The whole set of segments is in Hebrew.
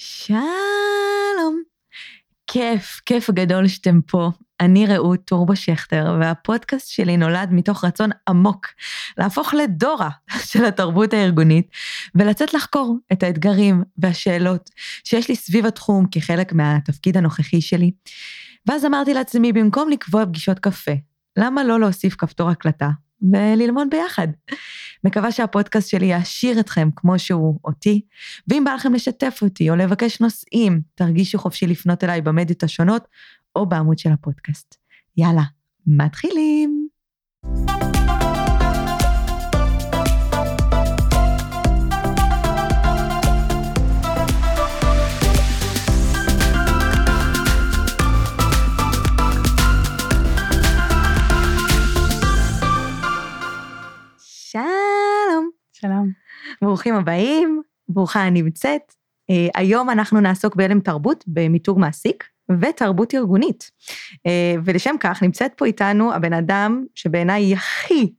שלום, כיף גדול שאתם פה. אני רעות טורבו שכטר, והפודקאסט שלי נולד מתוך רצון עמוק, להפוך לדורה של התרבות הארגונית, ולצאת לחקור את האתגרים והשאלות שיש לי סביב התחום כחלק מהתפקיד הנוכחי שלי. ואז אמרתי לעצמי, במקום לקבוע פגישות קפה, למה לא להוסיף כפתור הקלטה וללמוד ביחד? מקווה שהפודקאסט שלי יעשיר אתכם כמו שהוא אותי, ואם בא לכם לשתף אותי או לבקש נושאים, תרגישו חופשי לפנות אליי במדיות השונות, או בעמוד של הפודקאסט. יאללה, מתחילים! שלום! שלום. ברוכים הבאים, ברוכה הנמצאת. היום אנחנו נעסוק בעולם תרבות, במיתוג מעסיק, ותרבות ארגונית. ולשם כך נמצאת פה איתנו הבן אדם שבעיניי היא הכי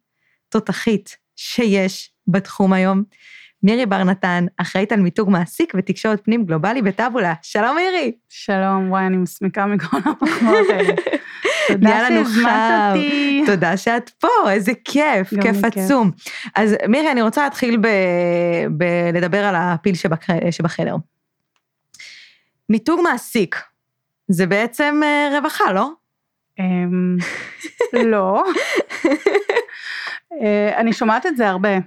תותחית שיש בתחום היום, מירי ברנסטיין, אחראית על מיתוג מעסיק ותקשורת פנים גלובלי בטאבולה. שלום מירי. שלום, וואי, אני מסמיקה מכל המחמאות האלה. תודה שהזמנת אותי. תודה שאת פה, איזה כיף, כיף עצום. אז מירי, אני רוצה להתחיל לדבר על הפיל שבחדר. מיתוג מעסיק, זה בעצם רווחה, לא? לא. אני שומעת את זה הרבה.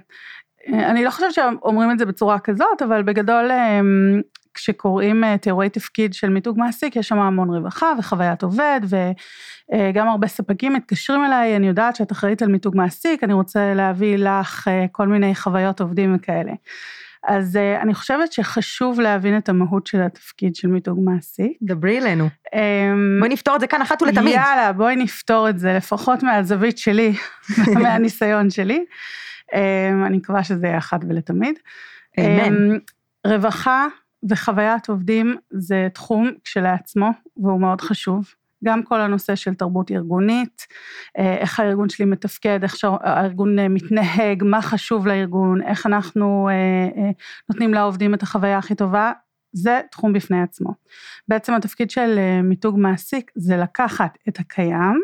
אני לא חושבת שאומרים את זה בצורה כזאת, אבל בגדול, כשקוראים תיאורי תפקיד של מיתוג מעסיק, יש שם המון רווחה וחוויית עובד, וגם הרבה ספקים מתקשרים אליי, אני יודעת שאת אחראית על מיתוג מעסיק, אני רוצה להביא לך כל מיני חוויות עובדים וכאלה. אז אני חושבת שחשוב להבין את המהות של התפקיד של מיתוג מעסיק. דברי אלינו. בואי נפתור את זה כאן אחת ולתמיד. יאללה, בואי נפתור את זה, לפחות מהזווית שלי, מהניסיון שלי. אני מקווה שזה יהיה אחת ולתמיד. אמן. רווחה וחוויית עובדים זה תחום כשלעצמו, והוא מאוד חשוב. גם כל הנושא של תרבות ארגונית, איך הארגון שלי מתפקד, איך הארגון מתנהג, מה חשוב לארגון, איך אנחנו נותנים לעובדים את החוויה הכי טובה, זה תחום בפני עצמו. בעצם התפקיד של מיתוג מעסיק זה לקחת את הקיים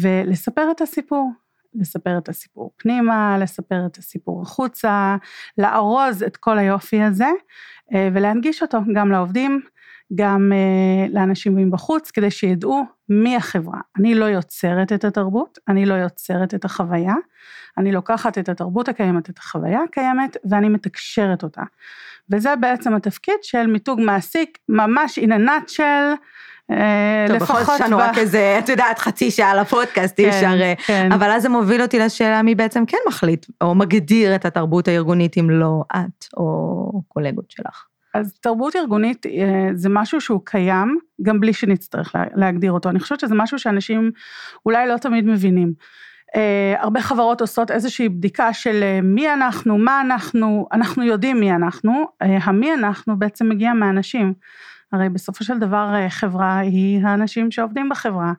ולספר את הסיפור. לספר את הסיפור פנימה, לספר את הסיפור החוצה, לארוז את כל היופי הזה, ולהנגיש אותו גם לעובדים, גם לאנשים בחוץ, כדי שידעו מי החברה. אני לא יוצרת את התרבות, אני לא יוצרת את החוויה, אני לוקחת את התרבות הקיימת, את החוויה הקיימת, ואני מתקשרת אותה. וזה בעצם התפקיד של מיתוג מעסיק, ממש עיננת של... טוב, בכל שנו רק איזה, את יודעת, חצי שעה לפודקאסט, אבל אז זה מוביל אותי לשאלה מי בעצם כן מחליט, או מגדיר את התרבות הארגונית, אם לא את או קולגות שלך. אז תרבות ארגונית זה משהו שהוא קיים, גם בלי שנצטרך להגדיר אותו. אני חושבת שזה משהו שאנשים אולי לא תמיד מבינים. הרבה חברות עושות איזושהי בדיקה של מי אנחנו, מה אנחנו, אנחנו יודעים מי אנחנו, המי אנחנו בעצם מגיע מהאנשים. הרי בסופו של דבר חברה היא האנשים שעובדים בחברה,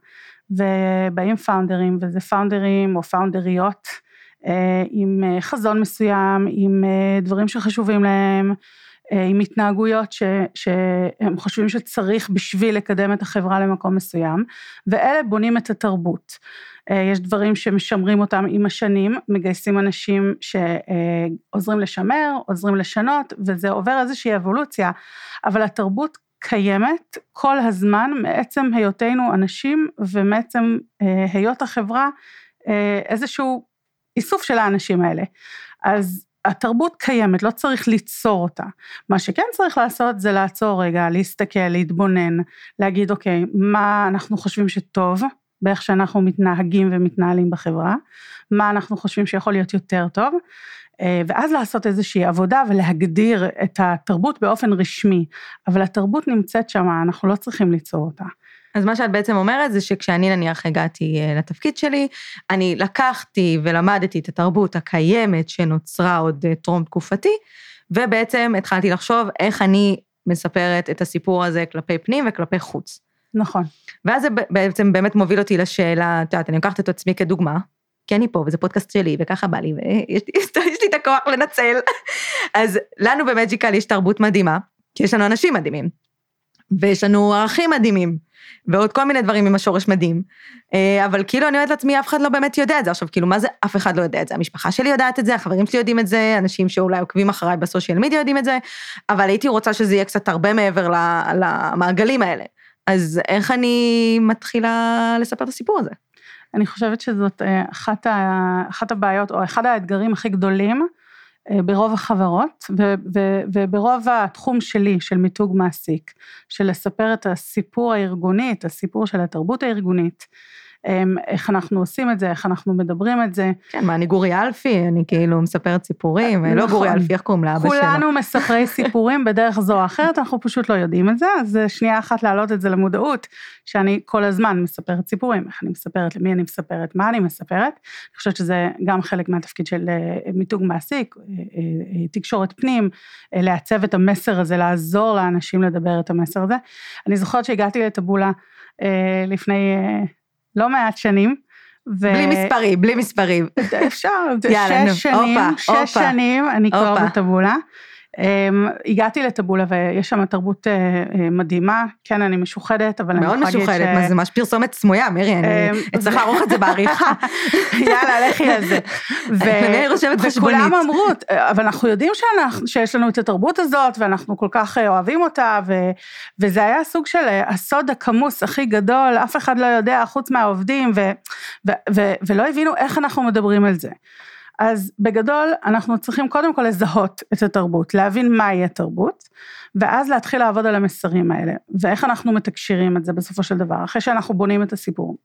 ובאים פאונדרים, וזה פאונדרים או פאונדריות, עם חזון מסוים, עם דברים שחשובים להם, עם התנהגויות שהם חושבים שצריך בשביל לקדם את החברה למקום מסוים, ואלה בונים את התרבות. יש דברים שמשמרים אותם עם השנים, מגייסים אנשים שעוזרים לשמר, עוזרים לשנות, וזה עובר איזושהי אבולוציה, אבל התרבות קיימת כל הזמן, מעצם היותנו אנשים, ומעצם היות החברה, איזשהו איסוף של האנשים האלה. אז התרבות קיימת, לא צריך ליצור אותה. מה שכן צריך לעשות זה לעצור רגע, להסתכל, להתבונן, להגיד אוקיי, מה אנחנו חושבים שטוב, באיך שאנחנו מתנהגים ומתנהלים בחברה, מה אנחנו חושבים שיכול להיות יותר טוב, ואז לעשות איזושהי עבודה ולהגדיר את התרבות באופן רשמי, אבל התרבות נמצאת שם, אנחנו לא צריכים ליצור אותה. אז מה שאת בעצם אומרת זה שכשאני נניח הגעתי לתפקיד שלי, אני לקחתי ולמדתי את התרבות הקיימת שנוצרה עוד טרום תקופתי, ובעצם התחלתי לחשוב איך אני מספרת את הסיפור הזה כלפי פנים וכלפי חוץ. נכון. ואז זה בעצם באמת מוביל אותי לשאלה, אני לוקחת את עצמי כדוגמה, כי אני פה, וזה פודקאסט שלי, וככה בא לי, ויש לי את הכוח לנצל. אז לנו במג'יקל יש תרבות מדהימה, כי יש לנו אנשים מדהימים, ויש לנו ערכים מדהימים, ועוד כל מיני דברים עם השורש מדהים, אבל כאילו אני יודעת לעצמי, אף אחד לא באמת יודע את זה, עכשיו כאילו מה זה, אף אחד לא יודע את זה, המשפחה שלי יודעת את זה, החברים שלי יודעים את זה, אנשים שאולי עוקבים אחריי בסושיאל מדיה יודעים את זה, אבל הייתי רוצה שזה יהיה קצת הרבה מעבר למעגלים האלה, אז איך אני מתחילה לספר את הסיפור הזה? אני חושבת שזאת אחת הבעיות, או אחד האתגרים הכי גדולים, ברוב החברות, וברוב התחום שלי, של מיתוג מעסיק, של לספר את הסיפור הארגוני, את הסיפור של התרבות הארגונית, איך אנחנו עושים את זה, איך אנחנו מדברים את זה. כן, מה, אני גורי אלפי, אני כאילו מספרת סיפורים, ולא נכון. גורי אלפי, איך קוראים לאבא שלנו? כולנו מספרי סיפורים בדרך זו או אחרת, אנחנו פשוט לא יודעים את זה, אז שנייה אחת להעלות את זה למודעות, שאני כל הזמן מספרת סיפורים, איך אני מספרת, למי אני מספרת, מה אני מספרת, אני חושבת שזה גם חלק מהתפקיד של מיתוג מעסיק, תקשורת פנים, לעצב את המסר הזה, לעזור לאנשים לדבר את המסר הזה. אני זוכרת שהגעתי לטבולה לפני לא מעט שנים. בלי מספרים. אפשר, שש שנים, אני כבר בטבולה. הגעתי לטבולה, ויש שם תרבות מדהימה, כן, אני משוחדת, אבל אני מאוד משוחדת, זה ממש פרסומת סמויה, מירי, אני אצלך לערוך את זה בעריכה. יאללה, לכי על זה. ואני חושבת חשבונית. וכולם אמרו, אבל אנחנו יודעים שיש לנו את התרבות הזאת, ואנחנו כל כך אוהבים אותה, וזה היה סוג של הסוד הכמוס הכי גדול, אף אחד לא יודע, חוץ מהעובדים, ולא הבינו איך אנחנו מדברים על זה. אז בגדול אנחנו צריכים קודם כל לזהות את התרבות, להבין מהי התרבות, ואז להתחיל לעבוד על המסרים האלה, ואיך אנחנו מתקשרים את זה בסופו של דבר, אחרי שאנחנו בונים את הסיפור,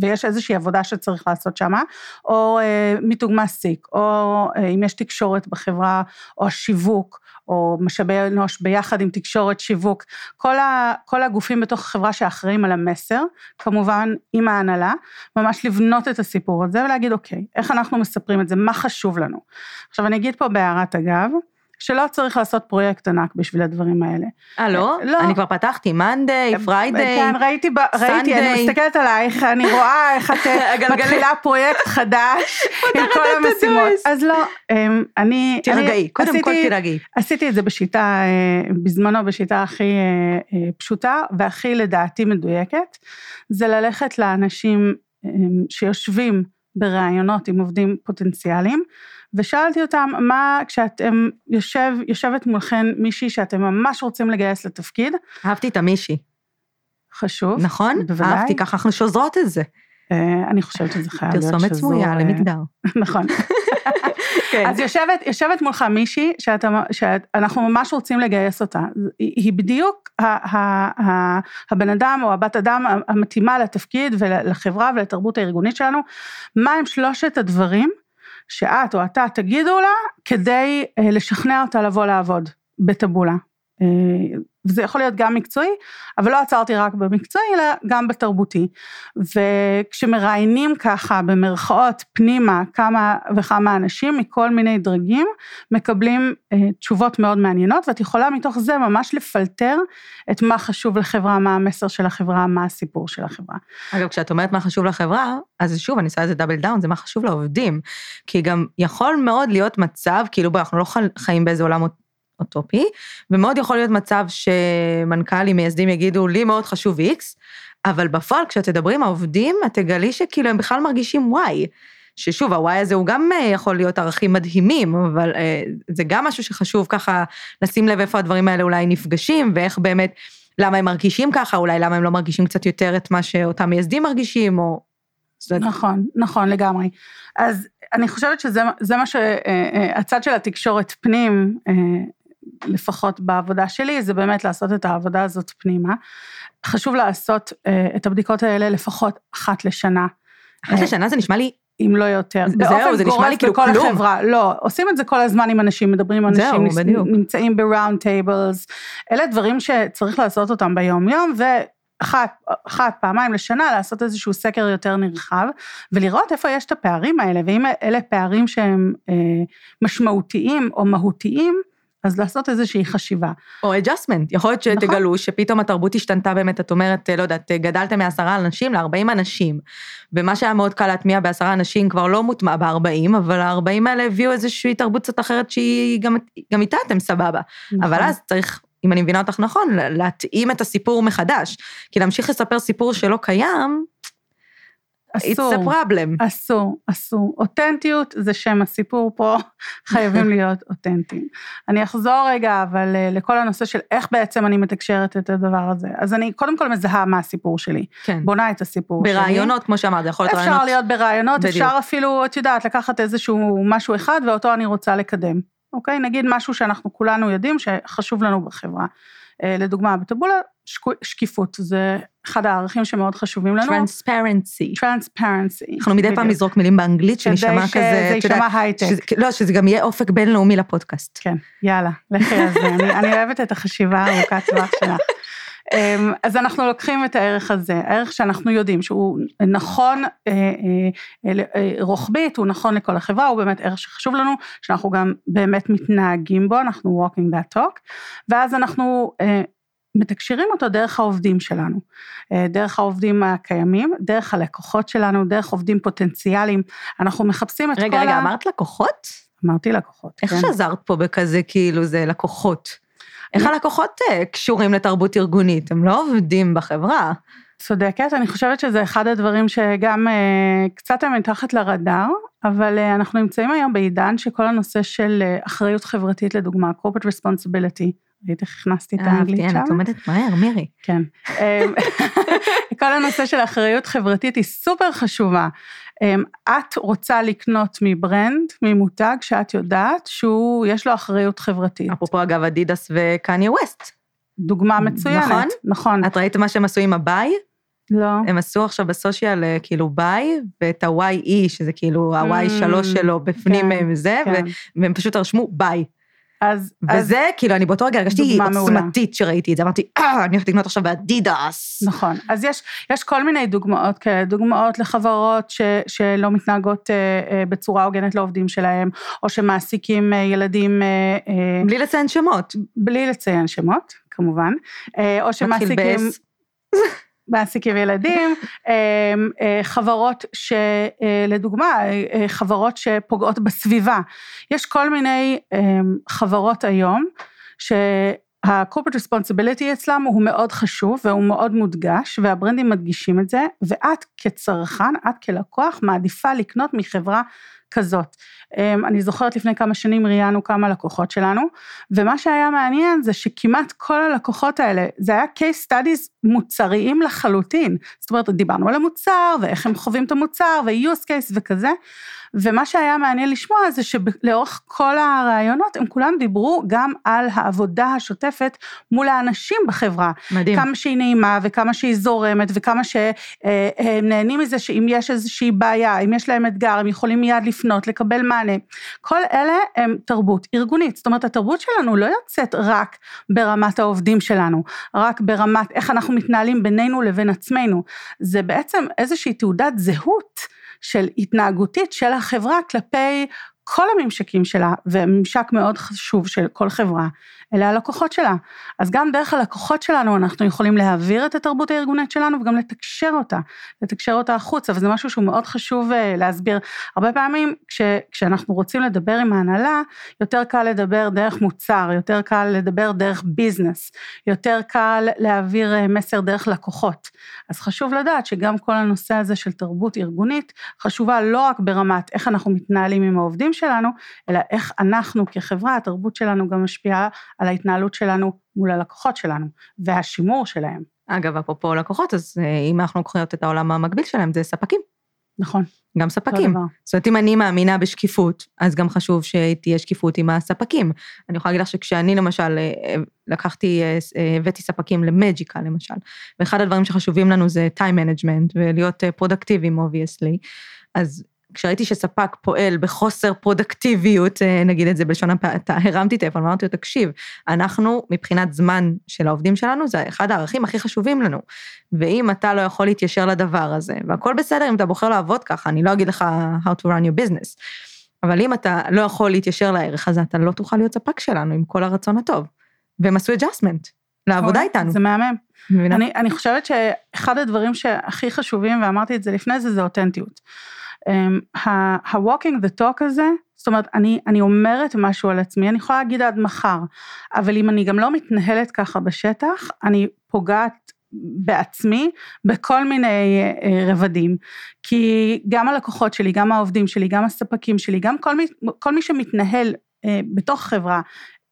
ויש איזושהי עבודה שצריך לעשות שמה, או מיתוג מעסיק, או אם יש תקשורת בחברה, או שיווק, או משאבי אנוש ביחד עם תקשורת שיווק, כל הגופים בתוך החברה שאחראים על המסר, כמובן עם ההנהלה, ממש לבנות את הסיפור הזה ולהגיד, אוקיי, איך אנחנו מספרים את זה, מה חשוב לנו? עכשיו אני אגיד פה בהערת אגב, שלא צריך לעשות פרויקט ענק בשביל הדברים האלה. לא? אני כבר פתחתי, מנדי, פריידי, כן, ראיתי, אני מסתכלת עלייך, אני רואה איך את מתחילה פרויקט חדש, עם כל המשימות. אז לא, אני תרגעי, קודם כל תרגעי. עשיתי את זה בשיטה, בזמנו בשיטה הכי פשוטה, והכי לדעתי מדויקת, זה ללכת לאנשים שיושבים ברעיונות עם עובדים פוטנציאליים, ושאלתי אותם, מה כשאתם יושבת מולכן מישהי שאתם ממש רוצים לגייס לתפקיד? אהבתי את המישהי. חשוב. נכון? בוודאי. אהבתי, ככה אנחנו שוזרות את זה. אני חושבת שזה חייב להיות שזור. פרסומת סמויה למגדר. נכון. אז יושבת מולך מישהי, שאנחנו ממש רוצים לגייס אותה. היא בדיוק הבן אדם או הבת אדם המתאימה לתפקיד ולחברה ולתרבות הארגונית שלנו. מה הם שלושת הדברים שאת או אתה תגידו לה, כדי לשכנע אותה לבוא לעבוד בטבולה. וזה יכול להיות גם מקצועי, אבל לא עצרתי רק במקצועי, אלא גם בתרבותי. וכשמראיינים ככה, במרכאות פנימה, כמה וכמה אנשים מכל מיני דרגים, מקבלים תשובות מאוד מעניינות, ואת יכולה מתוך זה ממש לפלטר את מה חשוב לחברה, מה המסר של החברה, מה הסיפור של החברה. אגב, כשאת אומרת מה חשוב לחברה, אז שוב, אני עושה את זה דאבל דאון, זה מה חשוב לעובדים, כי גם יכול מאוד להיות מצב, כאילו אנחנו לא חיים באיזה עולם אוטופי, ומאוד יכול להיות מצב שמנכ"לים מייסדים יגידו, לי מאוד חשוב X, אבל בפועל כשתדברים העובדים, את תגלי שכאילו הם בכלל מרגישים Y, ששוב, ה-Y הזה הוא גם יכול להיות ערכים מדהימים, אבל זה גם משהו שחשוב ככה, לשים לב איפה הדברים האלה אולי נפגשים, ואיך באמת, למה הם מרגישים ככה, אולי למה הם לא מרגישים קצת יותר את מה שאותם מייסדים מרגישים, או נכון, לגמרי. אז אני חושבת שזה מה שהצד של התקשורת פנים, לפחות בעבודה שלי, זה באמת לעשות את העבודה הזאת פנימה. חשוב לעשות את הבדיקות האלה לפחות אחת לשנה. אחת לשנה זה נשמע לי אם לא יותר. זהו, זה נשמע לי כאילו כלום. לא, עושים את זה כל הזמן עם אנשים, מדברים עם אנשים, נמצאים בראונד טייבלס. אלה דברים שצריך לעשות אותם ביום יום, אחת, פעמיים לשנה, לעשות איזשהו סקר יותר נרחב, ולראות איפה יש את הפערים האלה, ואם אלה פערים שהם משמעותיים או מהותיים, אז לעשות איזושהי חשיבה. או adjustment, יכול להיות שתגלו שפתאום התרבות השתנתה באמת, את אומרת, לא יודעת, גדלתם מ10 אנשים ל40 אנשים, ומה שהיה מאוד קל להטמיע ב10 אנשים כבר לא מוטמע ב40, אבל ה40 האלה הביאו איזושהי תרבות קצת אחרת, שהיא גם איתה אתם סבבה. אבל אז צריך, אם אני מבינה אותך נכון, להתאים את הסיפור מחדש, כי להמשיך לספר סיפור שלא קיים, אסור. אותנטיות זה שם הסיפור פה, חייבים להיות אותנטיים. אני אחזור רגע, אבל לכל הנושא של איך בעצם אני מתקשרת את הדבר הזה. אז אני קודם כל מזהה מה הסיפור שלי. בונה את הסיפור שלי. ברעיונות, כמו שאמרת, יכול להיות רעיונות. אפשר להיות ברעיונות, אפשר אפילו, את יודעת, לקחת איזשהו משהו אחד, ואותו אני רוצה לקדם. אוקיי? נגיד משהו שאנחנו כולנו יודעים, שחשוב לנו בחברה. לדוגמה, בטבולה, שקיפות, זה אחד הערכים שמאוד חשובים לנו. Transparency. אנחנו מדי פעם נזרוק מילים באנגלית, שנשמע כזה, כדי שזה יישמע הייטק. לא, שזה גם יהיה אופק בינלאומי לפודקאסט. כן, יאללה, לכי על זה. אני אוהבת את החשיבה הארוכת טווח שלך. אז אנחנו לוקחים את הערך הזה, הערך שאנחנו יודעים שהוא נכון רוחבית, הוא נכון לכל החברה, הוא באמת ערך שחשוב לנו, שאנחנו גם באמת מתנהגים בו, אנחנו walking that talk, ואז אנחנו מתקשרים אותו דרך העובדים שלנו, דרך העובדים הקיימים, דרך הלקוחות שלנו, דרך עובדים פוטנציאליים, אנחנו מחפשים את כל ה... רגע, אמרת לקוחות? אמרתי לקוחות. איך שעזרת פה בכזה, כאילו זה לקוחות? איך הלקוחות קשורים לתרבות ארגונית? הם לא עובדים בחברה. צודקת, אני חושבת שזה אחד הדברים שגם קצת הם מתחת לרדאר, אבל אנחנו נמצאים היום בעידן שכל הנושא של אחריות חברתית, לדוגמה, corporate responsibility, ראיתי, הכנסתי את האנגלית שם. את עומדת מהר, מירי. כן. כל הנושא של אחריות חברתית היא סופר חשובה. את רוצה לקנות מברנד, ממותג, שאת יודעת שהוא, יש לו אחריות חברתית. אפרופו אגב, אדידס וקניה ווסט. דוגמה מצוינת. נכון? נכון. את ראית מה שהם עשו עם הביי? לא. הם עשו עכשיו בסושיאל כאילו ביי, ואת ה-YE, שזה כאילו ה-Y3 שלו, בפנים מהם זה, והם פשוט הרשמו ביי. וזה, כאילו, אני באותו רגע הרגשתי עוצמתית שראיתי את זה, אמרתי, אני הולכת לקנות עכשיו באדידס. נכון, אז יש כל מיני דוגמאות כאלה, דוגמאות לחברות שלא מתנהגות בצורה הוגנת לעובדים שלהם, או שמעסיקים ילדים... בלי לציין שמות. בלי לציין שמות, כמובן. או שמעסיקים... מתחיל בס... מעסיקים ילדים, חברות שלדוגמה, חברות שפוגעות בסביבה. יש כל מיני חברות היום, שה-corporate responsibility אצלם הוא מאוד חשוב, והוא מאוד מודגש, והברנדים מדגישים את זה, ואת כצרכן, את כלקוח, מעדיפה לקנות מחברה כזאת. אני זוכרת לפני כמה שנים ראיינו כמה לקוחות שלנו, ומה שהיה מעניין זה שכמעט כל הלקוחות האלה, זה היה case studies מוצריים לחלוטין, זאת אומרת, דיברנו על המוצר, ואיך הם חווים את המוצר, ו-use case וכזה, ומה שהיה מעניין לשמוע זה שלאורך כל הרעיונות, הם כולם דיברו גם על העבודה השוטפת מול האנשים בחברה. מדהים. כמה שהיא נעימה, וכמה שהיא זורמת, וכמה שהם נהנים מזה שאם יש איזושהי בעיה, אם יש להם אתגר, הם יכולים מיד לפנות, לקבל מענה. כל אלה הם תרבות ארגונית. זאת אומרת, התרבות שלנו לא יוצאת רק ברמת העובדים שלנו, רק ברמת איך אנחנו מתנהלים בינינו לבין עצמנו. זה בעצם איזושהי תעודת זהות, של התנהגותית של החברה כלפי כל הממשקים שלה, וממשק מאוד חשוב של כל חברה, אלה הלקוחות שלה. אז גם דרך הלקוחות שלנו אנחנו יכולים להעביר את התרבות הארגונית שלנו, וגם לתקשר אותה, החוצה, וזה משהו שהוא מאוד חשוב להסביר. הרבה פעמים כשאנחנו רוצים לדבר עם ההנהלה, יותר קל לדבר דרך מוצר, יותר קל לדבר דרך ביזנס, יותר קל להעביר מסר דרך לקוחות. אז חשוב לדעת שגם כל הנושא הזה של תרבות ארגונית, חשובה לא רק ברמת איך אנחנו מתנהלים עם העובדים שלנו, אלא איך אנחנו כחברה, התרבות שלנו גם משפיעה על ההתנהלות שלנו מול הלקוחות שלנו, והשימור שלהם. אגב, אפרופו לקוחות, אז אם אנחנו לוקחות את העולם המקביל שלהם, זה ספקים. נכון. גם ספקים. זאת אומרת, אם אני מאמינה בשקיפות, אז גם חשוב שתהיה שקיפות עם הספקים. אני יכולה להגיד לך שכשאני למשל, הבאתי ספקים למג'יקה למשל, ואחד הדברים שחשובים לנו זה time management, ולהיות פרודקטיביים, obviously. אז כשראיתי שספק פועל בחוסר פרודקטיביות, נגיד את זה בלשון הפעתה, הרמתי טלפון, אמרתי לו, תקשיב, אנחנו מבחינת זמן של העובדים שלנו, זה אחד הערכים הכי חשובים לנו, ואם אתה לא יכול להתיישר לדבר הזה, והכל בסדר אם אתה בוחר לעבוד ככה, אני לא אגיד לך how to run your business, אבל אם אתה לא יכול להתיישר לערך, אז אתה לא תוכל להיות ספק שלנו, עם כל הרצון הטוב. והם עשו adjustment, לעבודה איתנו. זה מהמם. אני חושבת שאחד הדברים שהכי חשובים, ואמרתי את זה לפני זה, זה אותנטיות. ה-walking the talk הזה, זאת אומרת, אני אומרת משהו על עצמי, אני יכולה להגיד עד מחר, אבל אם אני גם לא מתנהלת ככה בשטח, אני פוגעת בעצמי, בכל מיני רבדים, כי גם הלקוחות שלי, גם העובדים שלי, גם הספקים שלי, גם כל מי שמתנהל בתוך חברה,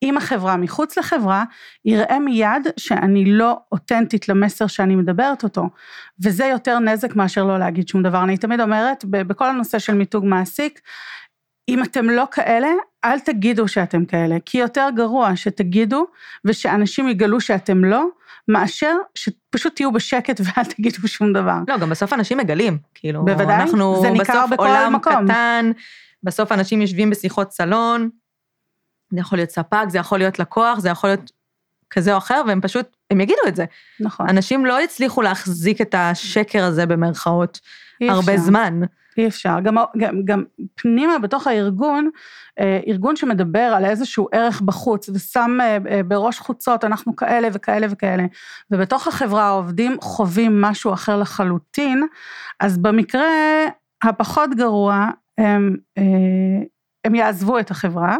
עם החברה, מחוץ לחברה, יראה מיד שאני לא אותנטית למסר שאני מדברת אותו, וזה יותר נזק מאשר לא להגיד שום דבר. אני תמיד אומרת, בכל הנושא של מיתוג מעסיק, אם אתם לא כאלה, אל תגידו שאתם כאלה, כי יותר גרוע שתגידו, ושאנשים יגלו שאתם לא, מאשר שפשוט תהיו בשקט ואל תגידו שום דבר. לא, גם בסוף אנשים מגלים, כאילו, בוודאי, אנחנו בסוף עולם מקום. קטן, בסוף אנשים יושבים בשיחות סלון, זה יכול להיות ספק, זה יכול להיות לקוח, זה יכול להיות כזה או אחר, והם פשוט, הם יגידו את זה. נכון. אנשים לא הצליחו להחזיק את השקר הזה במרכאות הרבה זמן. אי אפשר, גם פנימה בתוך הארגון, ארגון שמדבר על איזשהו ערך בחוץ, ושם בראש חוצות, אנחנו כאלה וכאלה וכאלה, ובתוך החברה העובדים חווים משהו אחר לחלוטין, אז במקרה הפחות גרוע, הם יעזבו את החברה,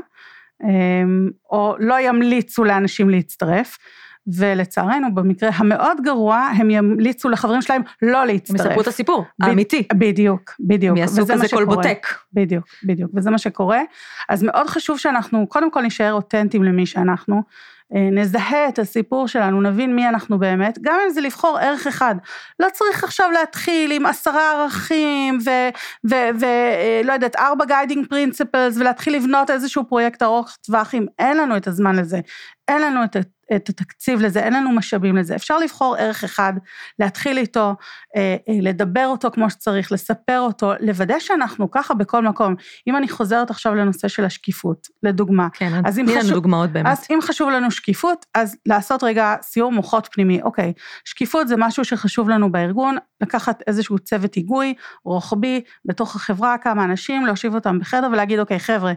או לא ימליצו לאנשים להצטרף, ולצערנו, במקרה המאוד גרוע, הם ימליצו לחברים שלהם לא להצטרף. הם יספרו את הסיפור, האמיתי. בדיוק. מייסו כזה כל בוטק. בדיוק, וזה מה שקורה. אז מאוד חשוב שאנחנו, קודם כל נשאר אותנטיים למי שאנחנו, נזהה את הסיפור שלנו, נבין מי אנחנו באמת, גם אם זה לבחור ערך אחד. לא צריך עכשיו להתחיל עם 10 ערכים, ולא יודעת, 4 guiding principles, ולהתחיל לבנות איזשהו פרויקט ארוך טווח, אם אין לנו את הזמן לזה, אין לנו את התקציב לזה, אין לנו משאבים לזה, אפשר לבחור ערך אחד, להתחיל איתו, לדבר אותו כמו שצריך, לספר אותו, לוודא שאנחנו ככה בכל מקום. אם אני חוזרת עכשיו לנושא של השקיפות, לדוגמה. כן, אז אם חשוב, דוגמאות באמת. אז אם חשוב לנו שקיפות, אז לעשות רגע סיור מוחות פנימי, אוקיי, שקיפות זה משהו שחשוב לנו בארגון, לקחת איזשהו צוות היגוי, רוחבי, בתוך החברה, כמה אנשים, להושיב אותם בחדר ולהגיד, אוקיי, חבר'ה,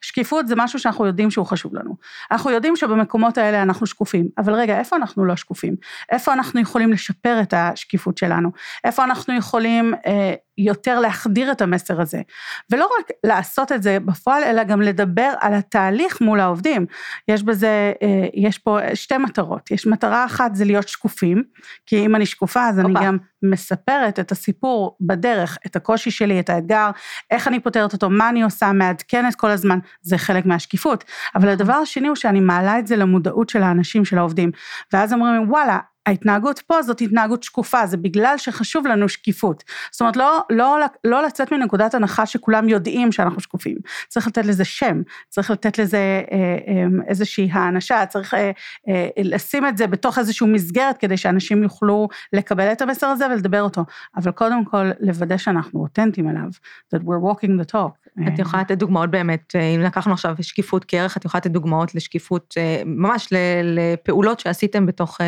שקיפות זה משהו שאנחנו יודעים שהוא חשוב לנו. אנחנו יודעים שבמקומות האלה אנחנו שקופים, אבל רגע, איפה אנחנו לא שקופים? איפה אנחנו יכולים לשפר את השקיפות שלנו? איפה אנחנו יכולים יותר להחדיר את המסר הזה? ולא רק לעשות את זה בפועל, אלא גם לדבר על התהליך מול העובדים. יש פה 2 מטרות. יש מטרה אחת, זה להיות שקופים, כי אם אני שקופה, אז אני גם מספרת את הסיפור בדרך, את הקושי שלי, את האתגר, איך אני פותרת אותו, מה אני עושה, מעדכנת כל הזמן, זה חלק מהשקיפות. אבל הדבר השני הוא שאני מעלה את זה למודעות של האנשים, של העובדים, ואז אומרים, וואלה, ההתנהגות פה זאת התנהגות שקופה, זה בגלל שחשוב לנו שקיפות. זאת אומרת, לא לצאת מנקודת הנחה שכולם יודעים שאנחנו שקופים. צריך לתת לזה שם, צריך לתת לזה איזושהי האנשה, צריך לשים את זה בתוך איזושהי מסגרת, כדי שאנשים יוכלו לקבל את המסר הזה ולדבר אותו. אבל קודם כל, לוודא שאנחנו אותנטיים עליו, that we're walking the talk. את יכולה לתת דוגמאות באמת, אם לקחנו עכשיו שקיפות כערך, את יכולה לתת דוגמאות לשקיפות, ממש לפעולות שעשיתם בתוך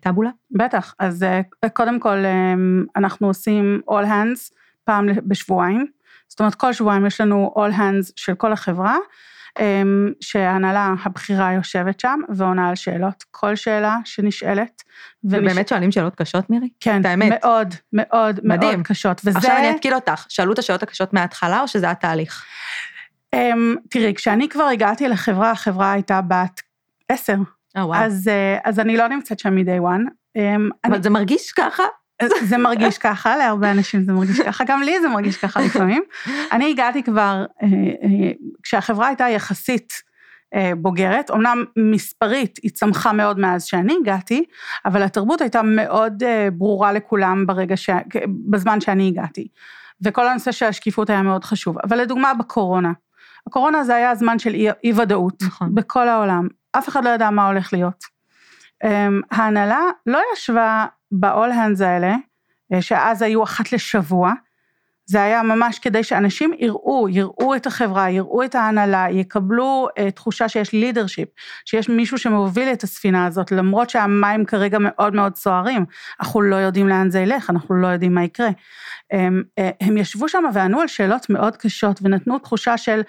טאבולה? בטח, אז קודם כל אנחנו עושים all hands פעם בשבועיים, זאת אומרת כל שבועיים יש לנו all hands של כל החברה, שההנהלה הבכירה יושבת שם ועונה על שאלות, כל שאלה שנשאלת. ובאמת שואלים שאלות קשות, מירי? כן, מאוד, מאוד, מאוד קשות. עכשיו אני אתקיל אותך, שאלו את השאלות הקשות מההתחלה או שזה התהליך? תראי, כשאני כבר הגעתי לחברה, החברה הייתה בת 10, אז אני לא נמצאת שם מ-day one. אבל זה מרגיש ככה? זה מרגיש ככה, להרבה אנשים זה מרגיש ככה, גם לי זה מרגיש ככה לפעמים. אני הגעתי כבר, כשהחברה הייתה יחסית בוגרת, אמנם מספרית היא צמחה מאוד מאז שאני הגעתי, אבל התרבות הייתה מאוד ברורה לכולם בזמן שאני הגעתי. וכל הנושא של השקיפות היה מאוד חשוב. אבל לדוגמה בקורונה. הקורונה זה היה הזמן של אי-וודאות בכל העולם. אף אחד לא ידע מה הולך להיות. ההנהלה לא ישבה ב-all hands האלה, שאז היו 1 לשבוע, זה היה ממש כדי שאנשים יראו את החברה, יראו את ההנהלה, יקבלו תחושה שיש לידרשיפ, שיש מישהו שמוביל את הספינה הזאת, למרות שהמים כרגע מאוד מאוד סוערים, אנחנו לא יודעים לאן זה ילך, אנחנו לא יודעים מה יקרה. הם ישבו שם וענו על שאלות מאוד קשות, ונתנו תחושה של,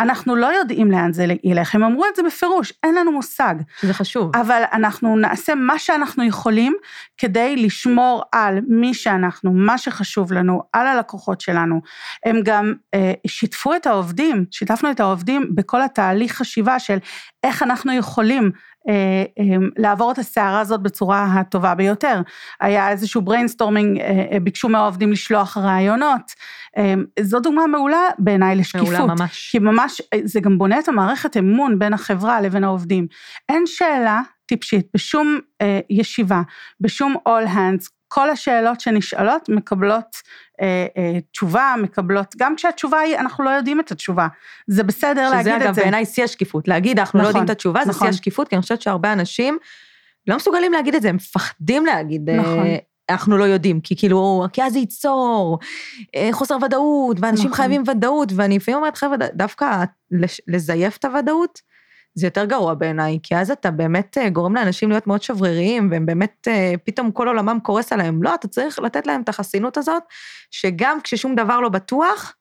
אנחנו לא יודעים לאן זה ילך, הם אמרו את זה בפירוש, אין לנו מושג. זה חשוב. אבל אנחנו נעשה מה שאנחנו יכולים, כדי לשמור על מי שאנחנו, מה שחשוב לנו, על הלקוחות שלנו. הם גם שיתפו את העובדים, שיתפנו את העובדים בכל התהליך חשיבה של, איך אנחנו יכולים לעבור את הסערה הזאת בצורה הטובה ביותר. היה איזשהו בריינסטורמינג, ביקשו מהעובדים לשלוח רעיונות. זו דוגמה מעולה בעיניי לשקיפות. מעולה ממש. כי ממש זה גם בונה את המערכת אמון בין החברה לבין העובדים. אין שאלה טיפשית, בשום ישיבה, בשום all hands, כל השאלות שנשאלות מקבלות תשובה, מקבלות, גם כשהתשובה היא, אנחנו לא יודעים את התשובה, זה בסדר להגיד את זה. שזה אגב בעיניי שיא השקיפות, להגיד אנחנו לא יודעים את התשובה, זה שיא השקיפות, כי אני חושבת שהרבה אנשים לא מסוגלים להגיד את זה, הם מפחדים להגיד, אנחנו לא יודעים, כי כאילו, כי אז זה ייצור, חוסר ודאות, ואנשים חייבים ודאות, ואני לפעמים אומרת חייב, דווקא לזייף את הוודאות, זה יותר גרוע בעיניי, כי אז אתה באמת גורם לאנשים להיות מאוד שבריריים, והם באמת פתאום כל עולמם קורס עליהם. לא, אתה צריך לתת להם את החסינות הזאת, שגם כששום דבר לא בטוח,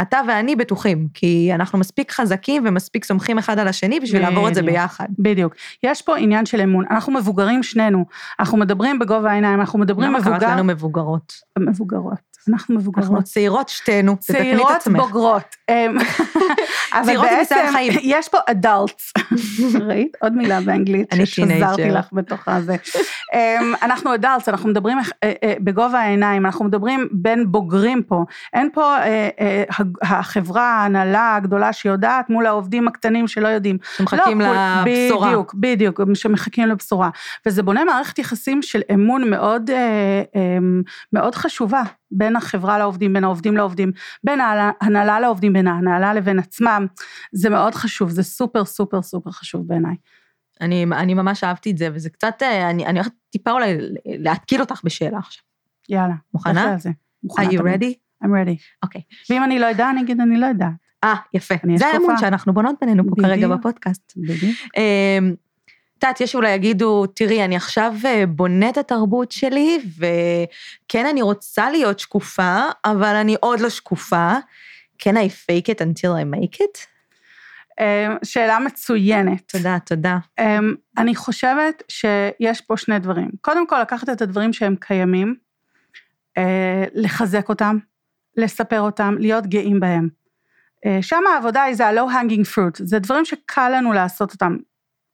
אתה ואני בטוחים, כי אנחנו מספיק חזקים ומספיק סומכים אחד על השני, בשביל לעבור את זה ביחד. בדיוק. יש פה עניין של אמון. אנחנו מבוגרים שנינו, אנחנו מדברים בגובה העיניים, אנחנו מדברים מבוגר. למה קראת לנו מבוגרות? מבוגרות. אנחנו מבוגרות. אנחנו צעירות שתינו, צעירות בוגרות. אבל בעצם יש פה adults, ראית? עוד מילה באנגלית, שזרתי לך בתוך הזה. אנחנו adults, אנחנו מדברים בגובה העיניים, אנחנו מדברים בין בוגרים פה, אין פה החברה, ההנהלה הגדולה שיודעת, מול העובדים הקטנים שלא יודעים. שמחכים לבשורה. בדיוק, בדיוק, שמחכים לבשורה. וזה בונה מערכת יחסים של אמון מאוד, מאוד חשובה. בין החברה לעובדים, בין העובדים לעובדים, בין ההנהלה לעובדים, בין ההנהלה לבין עצמם, זה מאוד חשוב, זה סופר סופר סופר חשוב בעיניי. אני ממש אהבתי את זה, וזה קצת, אני הולכת טיפה אולי להתקיל אותך בשאלה עכשיו. יאללה. מוכנה? מוכנה. Are you ready? I'm ready. אוקיי. ואם אני לא יודע, אני אגיד אני לא יודע. יפה. זה האמון שאנחנו בונות בינינו פה כרגע בפודקאסט. בדיוק. יש אולי יגידו, תראי, אני עכשיו בונה את התרבות שלי, וכן, אני רוצה להיות שקופה, אבל אני עוד לא שקופה. Can I fake it until I make it? שאלה מצוינת. תודה. אני חושבת שיש פה שני דברים. קודם כל, לקחת את הדברים שהם קיימים, לחזק אותם, לספר אותם, להיות גאים בהם. שם העבודה היא זה ה-low-hanging fruit, זה דברים שקל לנו לעשות אותם,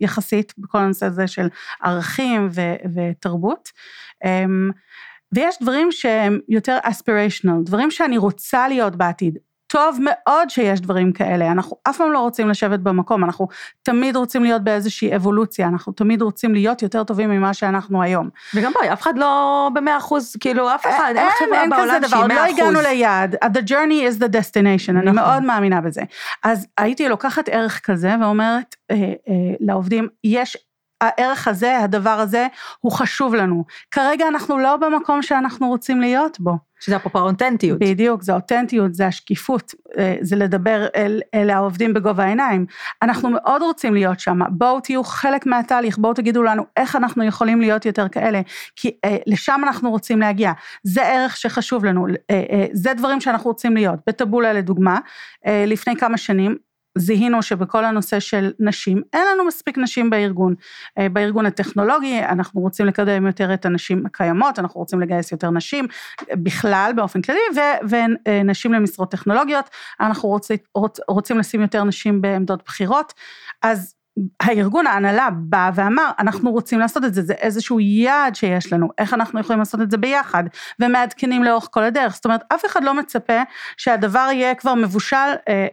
יחסית בכל הנושא הזה של ערכים ותרבות, ויש דברים שהם יותר aspirational, דברים שאני רוצה להיות בעתיד, טוב מאוד שיש דברים כאלה, אנחנו אף פעם לא רוצים לשבת במקום, אנחנו תמיד רוצים להיות באיזושהי אבולוציה, אנחנו תמיד רוצים להיות יותר טובים ממה שאנחנו היום. וגם בואי, אף אחד לא ב-100%, כאילו אף אחד, אין חברה בעולם שהיא 100%. לא הגענו ליעד, the journey is the destination, אני מאוד מאמינה בזה. אז הייתי לוקחת ערך כזה ואומרת לעובדים, יש הערך הזה, הדבר הזה, הוא חשוב לנו. כרגע אנחנו לא במקום שאנחנו רוצים להיות בו. שזה אפרופו אותנטיות. בדיוק, זה אותנטיות, זה השקיפות, זה לדבר אל העובדים בגובה העיניים. אנחנו מאוד רוצים להיות שם, בואו תהיו חלק מהתהליך, בואו תגידו לנו איך אנחנו יכולים להיות יותר כאלה, כי לשם אנחנו רוצים להגיע, זה ערך שחשוב לנו, זה דברים שאנחנו רוצים להיות. בטבולה לדוגמה, לפני כמה שנים, זיהינו שבכל הנושא של נשים, אין לנו מספיק נשים בארגון. בארגון הטכנולוגי, אנחנו רוצים לקדם יותר את הנשים הקיימות, אנחנו רוצים לגייס יותר נשים, בכלל, באופן כללי, ונשים למשרות טכנולוגיות, אנחנו רוצים לשים יותר נשים בעמדות בחירות, אז הארגון, ההנהלה, בא ואמר, אנחנו רוצים לעשות את זה, זה איזשהו יעד שיש לנו, איך אנחנו יכולים לעשות את זה ביחד, ומעדכנים לאורך כל הדרך, זאת אומרת, אף אחד לא מצפה שהדבר יהיה כבר מבושל,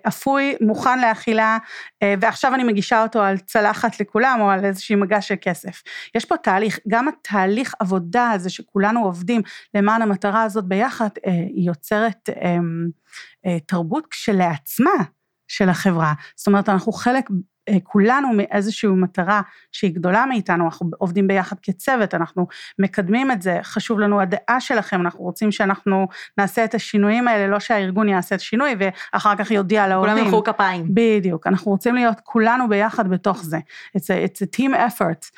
אפוי, מוכן לאכילה, ועכשיו אני מגישה אותו על צלחת לכולם, או על איזושהי מגע של כסף. יש פה תהליך, גם התהליך עבודה הזה, שכולנו עובדים למען המטרה הזאת ביחד, היא יוצרת תרבות כשלעצמה של החברה, זאת אומרת, אנחנו חלק כולנו מאיזושהי מטרה שהיא גדולה מאיתנו, אנחנו עובדים ביחד כצוות, אנחנו מקדמים את זה, חשוב לנו הדעה שלכם, אנחנו רוצים שאנחנו נעשה את השינויים האלה, לא שהארגון יעשה את השינוי, ואחר כך יודיע לעובדים. כולם יחרו כפיים. בדיוק, אנחנו רוצים להיות כולנו ביחד בתוך זה, it's a team effort,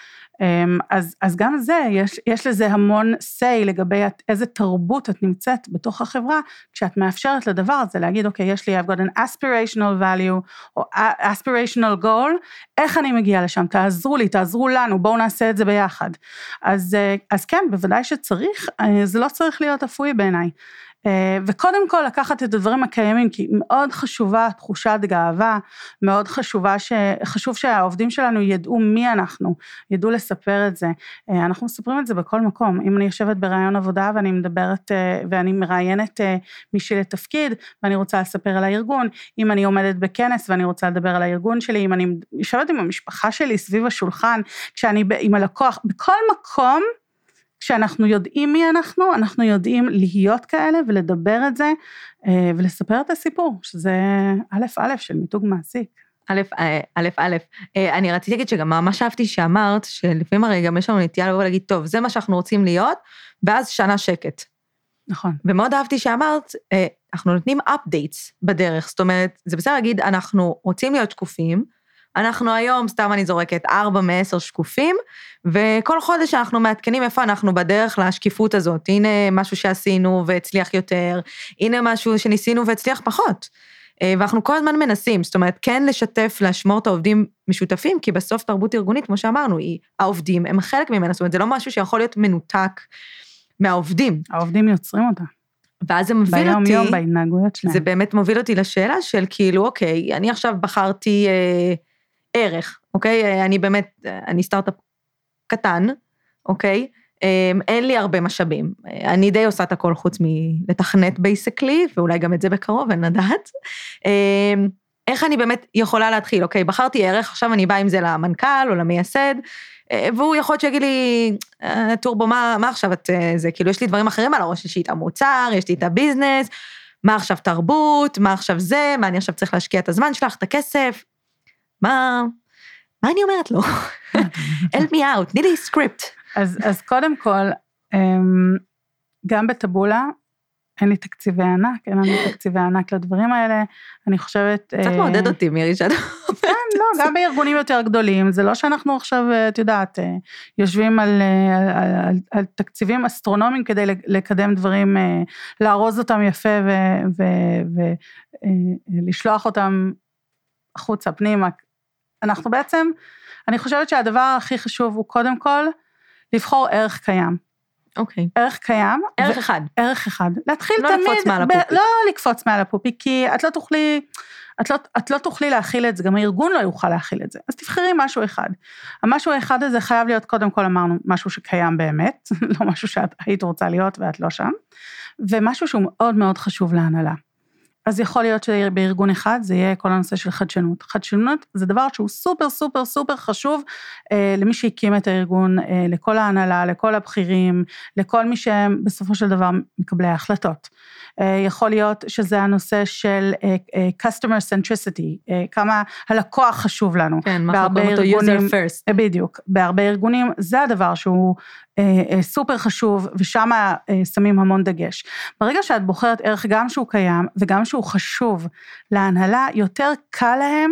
אז גם זה, יש לזה המון say לגבי איזה תרבות את נמצאת בתוך החברה, כשאת מאפשרת לדבר הזה להגיד, אוקיי, יש לי, I've got an aspirational value, או aspirational goal, איך אני מגיעה לשם? תעזרו לי, תעזרו לנו, בואו נעשה את זה ביחד. אז כן, בוודאי שצריך, זה לא צריך להיות אפוי בעיניי. וקודם כל לקחת את הדברים הקיימים, כי מאוד חשובה תחושת גאווה, מאוד חשוב שהעובדים שלנו ידעו מי אנחנו, ידעו לספר את זה. אנחנו מספרים את זה בכל מקום, אם אני יושבת ברעיון עבודה ואני מדברת, ואני מראיינת מישהי לתפקיד, ואני רוצה לספר על הארגון, אם אני עומדת בכנס ואני רוצה לדבר על הארגון שלי, אם אני יושבת עם המשפחה שלי סביב השולחן, כשאני עם הלקוח, בכל מקום, כשאנחנו יודעים מי אנחנו, אנחנו יודעים להיות כאלה ולדבר את זה, ולספר את הסיפור, שזה א' של מיתוג מעסיק. א'. אני רציתי להגיד שגם ממש אהבתי שאמרת, שלפעמים הרי גם יש לנו נטייה לבוא ולהגיד, טוב, זה מה שאנחנו רוצים להיות, ואז שנה שקט. נכון. ומאוד אהבתי שאמרת, אנחנו נותנים updates בדרך, זאת אומרת, זה בסדר להגיד, אנחנו רוצים להיות שקופים, אנחנו היום, סתם אני זורקת, 4 מ-10 שקופים, וכל חודש אנחנו מעדכנים איפה אנחנו בדרך לשקיפות הזאת, הנה משהו שעשינו והצליח יותר, הנה משהו שניסינו והצליח פחות, ואנחנו כל הזמן מנסים, זאת אומרת, כן לשתף, לשמור את העובדים משותפים, כי בסוף תרבות ארגונית, כמו שאמרנו, העובדים הם חלק ממנה, זאת אומרת, זה לא משהו שיכול להיות מנותק מהעובדים. העובדים יוצרים אותה. ואז זה מוביל ביום אותי, יום, בהתנהגויות שלהם. זה באמת מוביל אותי לשאלה של כאילו, אוקיי, אני עכשיו בחרתי, ערך, אוקיי? אני סטארט-אפ קטן, אוקיי? אין לי הרבה משאבים. אני די עושה את הכל חוץ מלתכנת בייסקלי, ואולי גם את זה בקרוב, אני יודעת. איך אני באמת יכולה להתחיל? אוקיי, בחרתי ערך, עכשיו אני באה עם זה למנכ"ל או למייסד, והוא יכול להיות שיגיד לי, טורבו, מה עכשיו את זה? כאילו, יש לי דברים אחרים על הראש, יש לי את המוצר, יש לי את הביזנס, מה עכשיו תרבות, מה עכשיו זה, מה אני עכשיו צריך להשקיע את הזמן שלך, את הכסף, מה אני אומרת לו? Help me out, need a script. אז קודם כל, גם בטבולה, אין לי תקציבי ענק, אין לנו תקציבי ענק לדברים האלה, אני חושבת... קצת מעודד אותי, מירי, שאתה אומרת. כן, לא, גם בארגונים יותר גדולים, זה לא שאנחנו עכשיו, את יודעת, יושבים על תקציבים אסטרונומיים, כדי לקדם דברים, לארוז אותם יפה, ולשלוח אותם, החוצה, פנימה, אנחנו בעצם, אני חושבת שהדבר הכי חשוב הוא קודם כל, לבחור ערך קיים. אוקיי. ערך קיים. ערך אחד. ערך אחד. להתחיל תמיד. לא לקפוץ מעל הפופי. לא לקפוץ מעל הפופי, כי את לא תוכלי להכיל את זה, גם הארגון לא יוכל להכיל את זה. אז תבחרי משהו אחד. המשהו האחד הזה חייב להיות, קודם כל אמרנו, משהו שקיים באמת, לא משהו שאת היית רוצה להיות ואת לא שם, ומשהו שהוא מאוד מאוד חשוב להנהלה. אז יכול להיות שבארגון אחד זה יהיה כל הנושא של חדשנות. חדשנות זה דבר שהוא סופר סופר סופר חשוב למי שהקים את הארגון, לכל ההנהלה, לכל הבכירים, לכל מי שהם בסופו של דבר מקבלי ההחלטות. יכול להיות שזה הנושא של customer centricity, כמה הלקוח חשוב לנו. כן, מה חברים אותו user first. בדיוק, בהרבה ארגונים זה הדבר שהוא סופר חשוב, ושם שמים המון דגש. ברגע שאת בוחרת ערך גם שהוא קיים, וגם שהוא חשוב להנהלה, יותר קל להם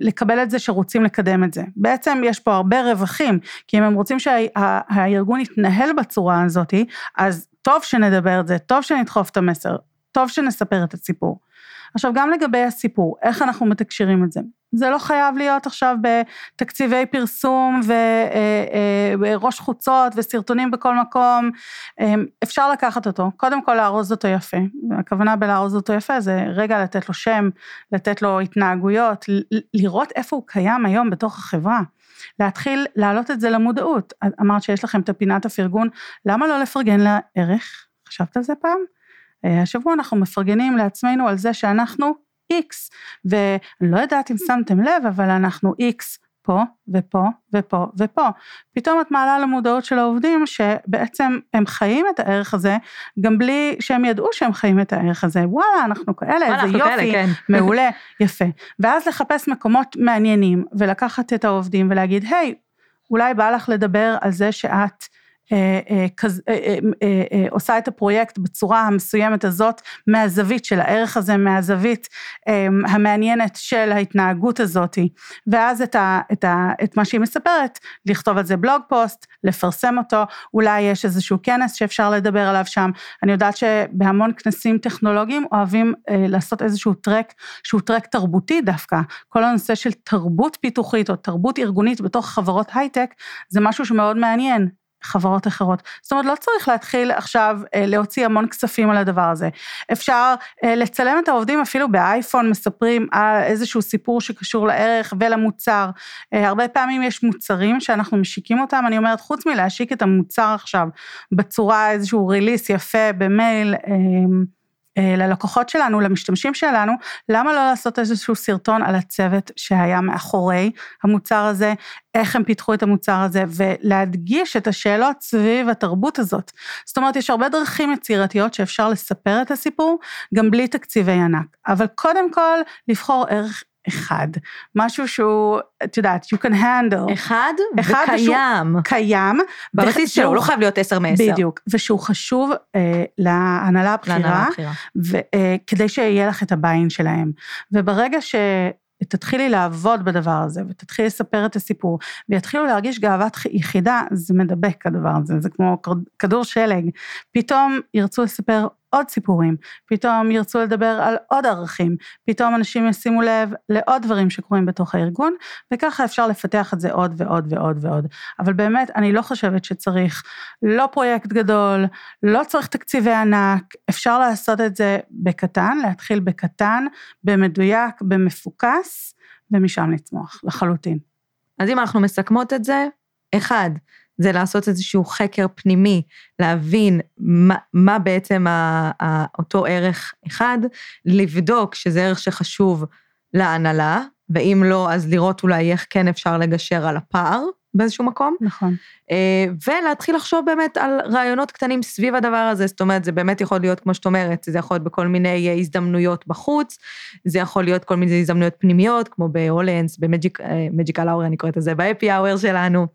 לקבל את זה שרוצים לקדם את זה. בעצם יש פה הרבה רווחים, כי אם הם רוצים שהארגון יתנהל בצורה הזאת, אז טוב שנדבר את זה, טוב שנדחוף את המסר, טוב שנספר את הסיפור. עכשיו, גם לגבי הסיפור, איך אנחנו מתקשרים את זה? זה לא חייב להיות עכשיו בתקציבי פרסום וראש חוצות וסרטונים בכל מקום, אפשר לקחת אותו, קודם כל להרוז אותו יפה, הכוונה בלהרוז אותו יפה זה רגע לתת לו שם, לתת לו התנהגויות, לראות איפה הוא קיים היום בתוך החברה, להתחיל להעלות את זה למודעות, אמרת שיש לכם את הפינת הפרגון, למה לא לפרגן לה ערך? חשבת על זה פעם? השבוע אנחנו מפרגנים לעצמנו על זה שאנחנו X, ולא יודעת אם שמתם לב, אבל אנחנו X פה ופה ופה ופה. פתאום את מעלה למודעות של העובדים שבעצם הם חיים את הערך הזה, גם בלי שהם ידעו שהם חיים את הערך הזה. וואלה, אנחנו כאלה, זה יופי, מעולה, יפה. ואז לחפש מקומות מעניינים ולקחת את העובדים ולהגיד, היי, אולי בא לך לדבר על זה שאת עושה את הפרויקט בצורה המסוימת הזאת, מהזווית של הערך הזה, מהזווית המעניינת של ההתנהגות הזאת, ואז את מה שהיא מספרת, לכתוב על זה בלוג פוסט, לפרסם אותו, אולי יש איזשהו כנס שאפשר לדבר עליו שם. אני יודעת שבהמון כנסים טכנולוגיים אוהבים לעשות איזשהו טרק, שהוא טרק תרבותי דווקא, כל הנושא של תרבות פיתוחית או תרבות ארגונית בתוך חברות הייטק, זה משהו שמאוד מעניין, חברות אחרות. זאת אומרת, לא צריך להתחיל עכשיו להוציא המון כספים על הדבר הזה. אפשר לצלם את העובדים, אפילו באייפון מספרים על איזשהו סיפור שקשור לערך ולמוצר. הרבה פעמים יש מוצרים שאנחנו משיקים אותם, אני אומרת, חוץ מלהשיק את המוצר עכשיו, בצורה איזשהו ריליס יפה במייל, ללקוחות שלנו, למשתמשים שלנו, למה לא לעשות איזשהו סרטון על הצוות שהיה מאחורי המוצר הזה, איך הם פיתחו את המוצר הזה, ולהדגיש את השאלות סביב התרבות הזאת. זאת אומרת, יש הרבה דרכים יצירתיות שאפשר לספר את הסיפור, גם בלי תקציבי ענק. אבל קודם כל, לבחור ערך אחד, משהו שהוא, את יודעת, you can handle. אחד וקיים. קיים. בבסיס שלו, הוא לא חייב להיות 10/10. בדיוק, ושהוא חשוב להנהלה הבחירה, כדי שיהיה לך את הביין שלהם. וברגע שתתחילי לעבוד בדבר הזה, ותתחילי לספר את הסיפור, ויתחילו להרגיש גאוות יחידה, זה מדבק הדבר הזה, זה כמו כדור שלג. פתאום ירצו לספר עוד סיפורים, פתאום ירצו לדבר על עוד ערכים, פתאום אנשים ישימו לב לעוד דברים שקורים בתוך הארגון, וככה אפשר לפתח את זה עוד ועוד ועוד ועוד. אבל באמת אני לא חושבת שצריך לא פרויקט גדול, לא צריך תקציבי ענק, אפשר לעשות את זה בקטן, להתחיל בקטן, במדויק, במפוקס, ומשם לצמוח לחלוטין. אז אם אנחנו מסכמות את זה, אחד, זה לעשות איזשהו חקר פנימי, להבין מה בעצם אותו ערך אחד, לבדוק שזה ערך שחשוב להנהלה, ואם לא, אז לראות אולי איך כן אפשר לגשר על הפער באיזשהו מקום. נכון. ולהתחיל לחשוב באמת על רעיונות קטנים סביב הדבר הזה, זאת אומרת, זה באמת יכול להיות, כמו שאת אומרת, זה יכול להיות בכל מיני הזדמנויות בחוץ, זה יכול להיות כל מיני הזדמנויות פנימיות, כמו בהולנס, במג'יקל האור, אני קוראת את זה, באפי האור שלנו,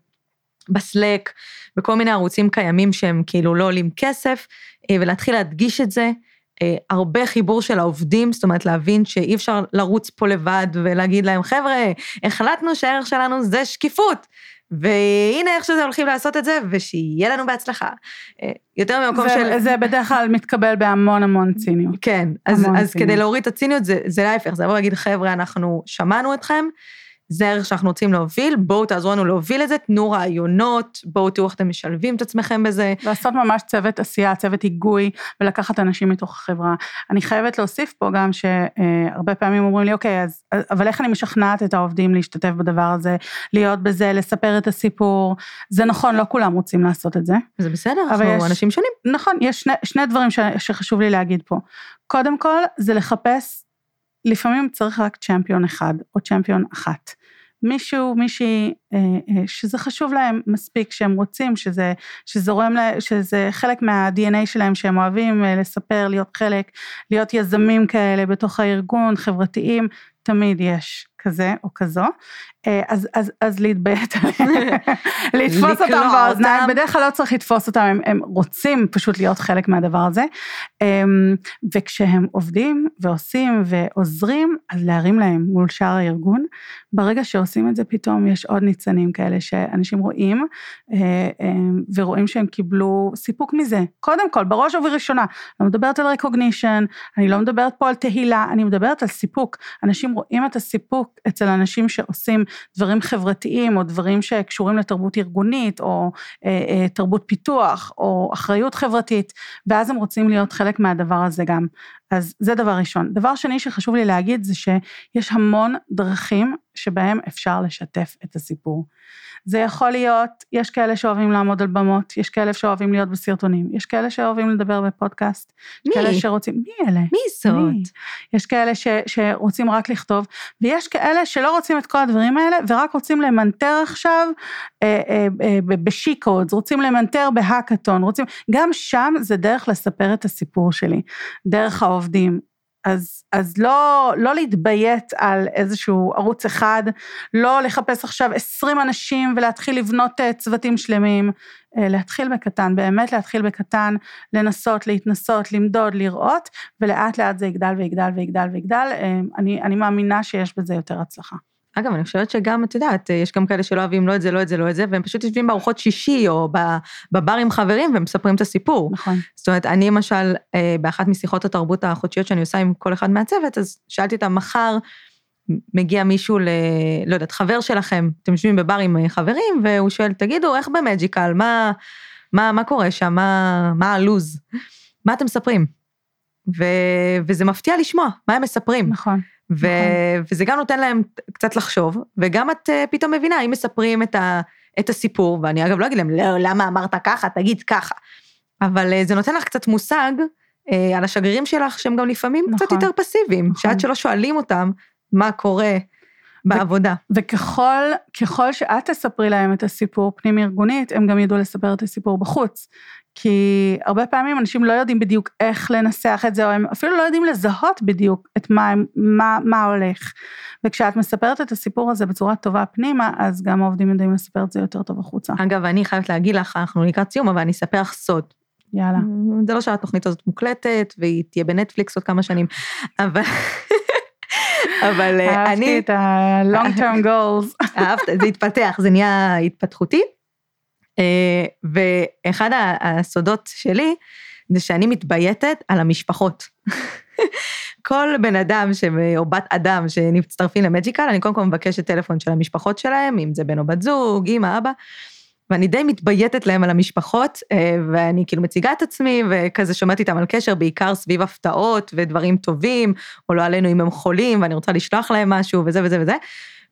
בסלק, בכל מיני ערוצים קיימים שהם כאילו לא עולים כסף, ולהתחיל להדגיש את זה, הרבה חיבור של העובדים, זאת אומרת להבין שאי אפשר לרוץ פה לבד, ולהגיד להם, חבר'ה, החלטנו שהערך שלנו זה שקיפות, והנה איך שזה הולכים לעשות את זה, ושיהיה לנו בהצלחה. יותר ממקום של... זה בדרך כלל מתקבל בהמון המון ציניות. כן, אז כדי להוריד את הציניות, זה להיפך, זה עבור להגיד, חבר'ה, אנחנו שמענו אתכם, זה ערך שאנחנו רוצים להוביל, בואו תעזרו לנו להוביל את זה, תנו רעיונות, בואו תראו איך אתם משלבים את עצמכם בזה. לעשות ממש צוות עשייה, צוות היגוי, ולקחת אנשים מתוך החברה. אני חייבת להוסיף פה גם שהרבה פעמים אומרים לי, אוקיי, אבל איך אני משכנעת את העובדים להשתתף בדבר הזה, להיות בזה, לספר את הסיפור, זה נכון, לא כולם רוצים לעשות את זה. זה בסדר, אנחנו אנשים שונים. נכון, יש שני דברים שחשוב לי להגיד פה. קודם כל, זה לחפש, לפעמים צריך רק צ'מפיון אחד, או צ'מפיון אחת. מישהו, מישהי, שזה חשוב להם מספיק, שהם רוצים, שזה חלק מה-DNA שלהם, שהם אוהבים לספר, להיות חלק, להיות יזמים כאלה בתוך הארגון, חברתיים, תמיד יש כזה או כזו, אז להתביית עליהם, לתפוס אותם באוזניים, בדרך כלל לא צריך לתפוס אותם, הם רוצים פשוט להיות חלק מהדבר הזה, וכשהם עובדים ועושים ועוזרים, אז להרים להם מול שאר הארגון, ברגע שעושים את זה פתאום יש עוד ניצנים כאלה שאנשים רואים, ורואים שהם קיבלו סיפוק מזה, קודם כל, בראש ובראשונה, אני מדברת על recognition, אני לא מדברת פה על תהילה, אני מדברת על סיפוק, אנשים רואים את הסיפוק, אצל אנשים שעושים דברים חברתיים, או דברים שקשורים לתרבות ארגונית, או תרבות פיתוח, או אחריות חברתית, ואז הם רוצים להיות חלק מהדבר הזה גם. אז זה דבר ראשון. דבר שני שחשוב לי להגיד זה שיש המון דרכים שבהם אפשר לשתף את הסיפור. זה יכול להיות, יש כאלה שאוהבים לעמוד על במות, יש כאלה שאוהבים להיות בסרטונים, יש כאלה שאוהבים לדבר בפודקאסט, יש כאלה שרוצים, מי אלה? מי זאת? יש כאלה שרוצים רק לכתוב, ויש כאלה שלא רוצים את כל הדברים האלה, ורק רוצים למנטר עכשיו בשיקודס, רוצים למנטר בהקטון, רוצים, גם שם זה דרך לספר את הסיפור שלי, דרך העובדים, אז לא להתביית על איזשהו ערוץ אחד, לא לחפש עכשיו 20 אנשים ולהתחיל לבנות צוותים שלמים, להתחיל בקטן, באמת להתחיל בקטן, לנסות, להתנסות, למדוד, לראות, ולאט לאט זה יגדל ויגדל ויגדל ויגדל, אני מאמינה שיש בזה יותר הצלחה. אגב, אני חושבת שגם, את יודעת, יש גם כאלה שלא אוהבים לא את זה, לא את זה, לא את זה, והם פשוט יושבים בארוחות שישי, או בבר עם חברים, והם מספרים את הסיפור. נכון. זאת אומרת, אני למשל, באחת משיחות התרבות החודשיות שאני עושה עם כל אחד מהצוות, אז שאלתי אותם, מחר מגיע מישהו לא יודעת, חבר שלכם, אתם יושבים בבר עם חברים, והוא שואל, תגידו, איך במג'יקל, מה קורה שם, מה הלוז? מה אתם מספרים? וזה מפתיע לשמוע, מה הם מספרים? נכון. וזה גם נותן להם קצת לחשוב, וגם את פתאום מבינה, אם מספרים את הסיפור, ואני אגב לא אגיד להם, לא, למה אמרת ככה, תגיד ככה, אבל זה נותן לך קצת מושג על השגרירים שלך, שהם גם לפעמים קצת יותר פסיביים, שעד שלא שואלים אותם, מה קורה בעבודה. וככל שאת תספרי להם את הסיפור פנים ארגונית, הם גם ידעו לספר את הסיפור בחוץ, כי הרבה פעמים אנשים לא יודעים בדיוק איך לנסח את זה, או הם אפילו לא יודעים לזהות בדיוק את מה הולך. וכשאת מספרת את הסיפור הזה בצורה טובה פנימה, אז גם העובדים יודעים לספר את זה יותר טוב החוצה. אגב, אני חייבת להגיד לך, אנחנו לקראת סיום, אבל אני אספר לך סוד. יאללה. זה לא שהתוכנית הזאת מוקלטת, והיא תהיה בנטפליקס עוד כמה שנים, אבל אני... אהבתי את ה-long term goals. אהבתי, זה התפתח, זה נהיה התפתחותי. ואחד הסודות שלי זה שאני מתבייתת על המשפחות. כל בן אדם או בת אדם שמצטרפים למג'יקל, אני קודם כל מבקשת טלפון של המשפחות שלהם, אם זה בן או בת זוג, אמא, אבא, ואני די מתבייתת להם על המשפחות, ואני כאילו מציגה את עצמי, וכזה שומעת איתם על קשר, בעיקר סביב הפתעות ודברים טובים, או לא עלינו אם הם חולים, ואני רוצה לשלוח להם משהו, וזה וזה וזה,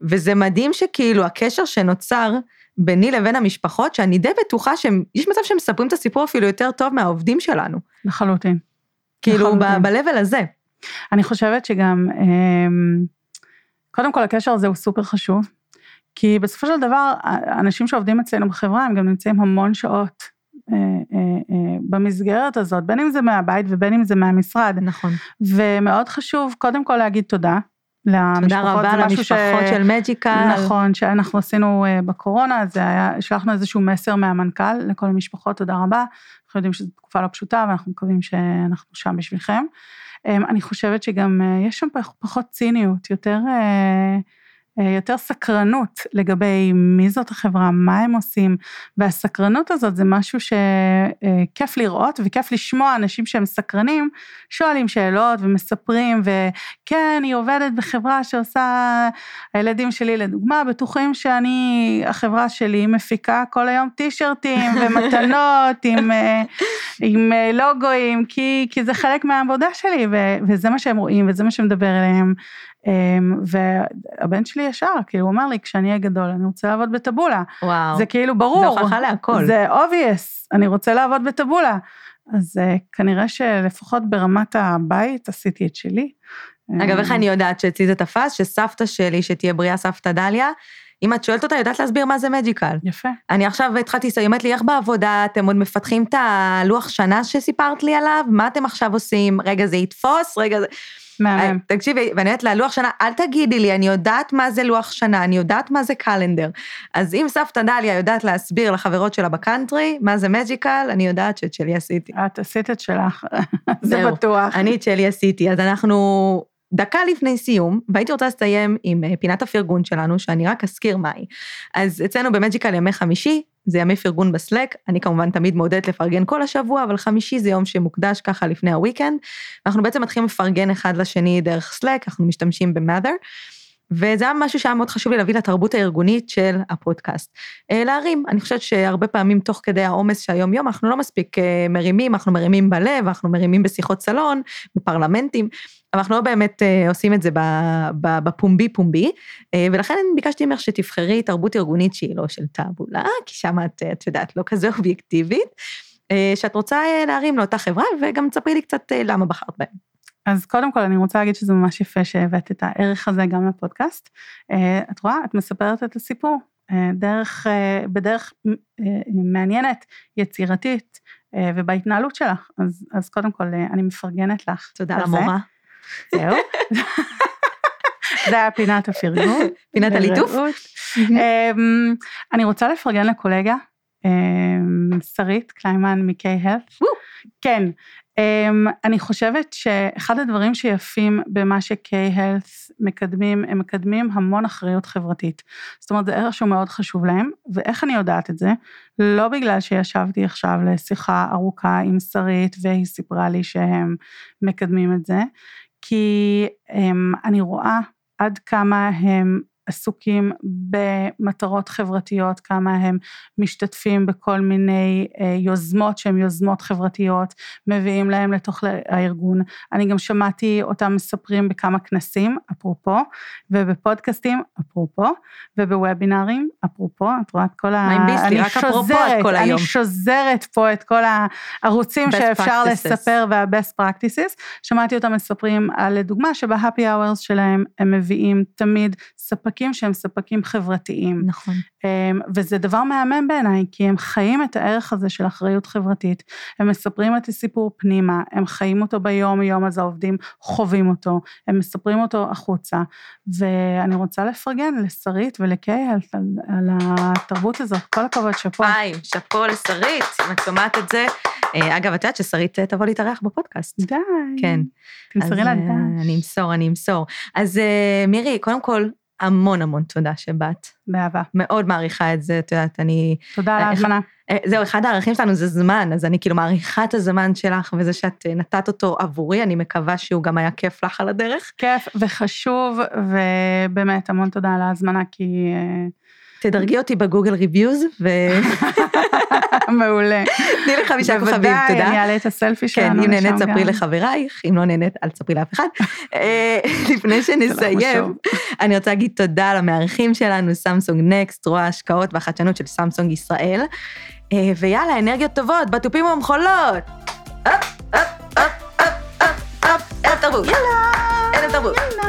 וזה מדהים שכאילו הקשר שנוצר, ביני לבין המשפחות, שאני די בטוחה שיש מצב שהם מספרים את הסיפור אפילו יותר טוב מהעובדים שלנו. לחלוטין. כאילו ב-level הזה. אני חושבת שגם, קודם כל הקשר הזה הוא סופר חשוב, כי בסופו של דבר, אנשים שעובדים אצלנו בחברה, הם גם נמצאים המון שעות במסגרת הזאת, בין אם זה מהבית ובין אם זה מהמשרד. נכון. ומאוד חשוב, קודם כל להגיד תודה, תודה רבה למשפחות של מג'יקל. נכון, שאנחנו עשינו בקורונה, שלחנו איזשהו מסר מהמנכ"ל לכל המשפחות, תודה רבה, אנחנו יודעים שזו תקופה לא פשוטה, ואנחנו מקווים שאנחנו שם בשבילכם. אני חושבת שגם יש שם פחות ציניות, יותר סקרנות לגבי מי זאת החברה, מה הם עושים, והסקרנות הזאת זה משהו שכיף לראות וכיף לשמוע אנשים שהם סקרנים, שואלים שאלות ומספרים, וכן, היא עובדת בחברה שעושה, הילדים שלי לדוגמה, בטוחים שאני, החברה שלי מפיקה כל היום טישרטים ומתנות עם לוגויים, כי זה חלק מהעבודה שלי, וזה מה שהם רואים וזה מה שמדבר אליהם, והבן שלי ישר, כאילו הוא אומר לי, כשאני אהיה גדול, אני רוצה לעבוד בטבולה. וואו. זה כאילו ברור. זה הוכחה להכל. זה obvious, אני רוצה לעבוד בטבולה. אז כנראה שלפחות ברמת הבית, עשיתי את שלי. אגב, איך אני יודעת שאצלי זה תפס, שסבתא שלי, שתהיה בריאה סבתא דליה, אם את שואלת אותה, יודעת להסביר מה זה מג'יקל. יפה. אני עכשיו התחלתי לסיימת לי, איך בעבודה, אתם עוד מפתחים את הלוח שנה שסיפרת לי עליו, מה אתם עכשיו עושים? רגע זה יתפוס, רגע זה... תקשיבי, ואני יודעת לה, לוח שנה, אל תגידי לי, אני יודעת מה זה לוח שנה, אני יודעת מה זה קלנדר. אז אם סבתא דליה יודעת להסביר לחברות שלה בקאנטרי, מה זה מג'יקל, אני יודעת שאת שלי עשיתי. את עשית את שלך, זה בטוח. אני את שלי עשיתי, אז אנחנו דקה לפני סיום, והייתי רוצה לסיים עם פינת הפרגון שלנו, שאני רק אזכיר מהי. אז אצלנו במג'יקל ימי חמישי, זה ימי פרגון בסלק, אני כמובן תמיד מעודדת לפרגן כל השבוע, אבל חמישי זה יום שמוקדש ככה לפני הוויקנד, ואנחנו בעצם מתחילים לפרגן אחד לשני דרך סלק, אנחנו משתמשים ב-Mother, וזה היה משהו שהיה מאוד חשוב לי להביא לתרבות הארגונית של הפודקאסט. להרים, אני חושבת שהרבה פעמים תוך כדי העומס שהיום יום, אנחנו לא מספיק מרימים, אנחנו מרימים בלב, אנחנו מרימים בשיחות סלון, בפרלמנטים, אבל אנחנו לא באמת עושים את זה בפומבי, ולכן ביקשתי ממך שתבחרי תרבות ארגונית שהיא לא של טאבולה, כי שם את יודעת, לא כזה אובייקטיבית, שאת רוצה להרים לאותה חברה, וגם תספרי לי קצת למה בחרת בהם. אז קודם כל אני רוצה להגיד שזה ממש יפה שהבאת את הערך הזה גם לפודקאסט. את רואה, את מספרת את הסיפור, בדרך מעניינת, יצירתית, ובהתנהלות שלך. אז קודם כל אני מפרגנת לך. תודה למורה. זהו. זה היה פינת הפרגון. פינת הליטוף. אני רוצה לפרגן לקולגה, שרית קליימן מ-K-Health. כן. אני חושבת שאחד הדברים שיפים במה ש-K-Health מקדמים, הם מקדמים המון אחריות חברתית. זאת אומרת, זה ערך שהוא מאוד חשוב להם, ואיך אני יודעת את זה? לא בגלל שישבתי עכשיו לשיחה ארוכה עם שרית, והיא סיפרה לי שהם מקדמים את זה, כי אני רואה עד כמה הם עסוקים במטרות חברתיות, כמה הם משתתפים בכל מיני יוזמות שהן יוזמות חברתיות, מביאים להם לתוך הארגון. אני גם שמעתי אותם מספרים בכמה כנסים, אפרופו, ובפודקאסטים, אפרופו, ובוובינרים, אפרופו, את רואה את כל ה... אני שוזרת פה את כל הערוצים שאפשר לספר, וה-best practices. שמעתי אותם מספרים על, לדוגמה, שב-happy hours שלהם הם מביאים תמיד ספקים שהם ספקים חברתיים. נכון. וזה דבר מהמם בעיניי, כי הם חיים את הערך הזה של אחריות חברתית, הם מספרים את הסיפור פנימה, הם חיים אותו ביום-יום, אז העובדים חווים אותו, הם מספרים אותו החוצה, ואני רוצה לפרגן לשרית ולקהלת על התרבות הזאת, כל הכבוד, שפו. היי, שפו לשרית, אם את שומעת את זה, אגב, את יודעת ששרית תבוא להתארח בפודקאסט. די. כן. תמסרי לה די. אני אמסור. אז מירי, קודם כל, המון תודה שבאת. באהבה. מאוד מעריכה את זה, את יודעת, אני... תודה על ההזמנה. זהו, אחד הערכים שלנו זה זמן, אז אני כאילו מעריכה את הזמן שלך, וזה שאת נתת אותו עבורי, אני מקווה שהוא גם היה כיף לך על הדרך. כיף וחשוב, ובאמת המון תודה על ההזמנה, כי... תדרגי אותי בגוגל ריביוז, ו... מעולה. תני לי 5 כוכבים, תודה. בוודאי, אני אעלה את הסלפי שלנו. כן, אם נהנית, ספרי לחברייך, אם לא נהנית, אל תספרי לאף אחד. לפני שנסיים, אני רוצה להגיד תודה למארחים שלנו, סמסונג נקסט, רואה ההשקעות והחדשנות של סמסונג ישראל, ויאללה, אנרגיות טובות, בתופים ומחולות. אפ, אפ, אפ, אפ, אפ, אפ, אפ, אפ, תרבות. יאללה.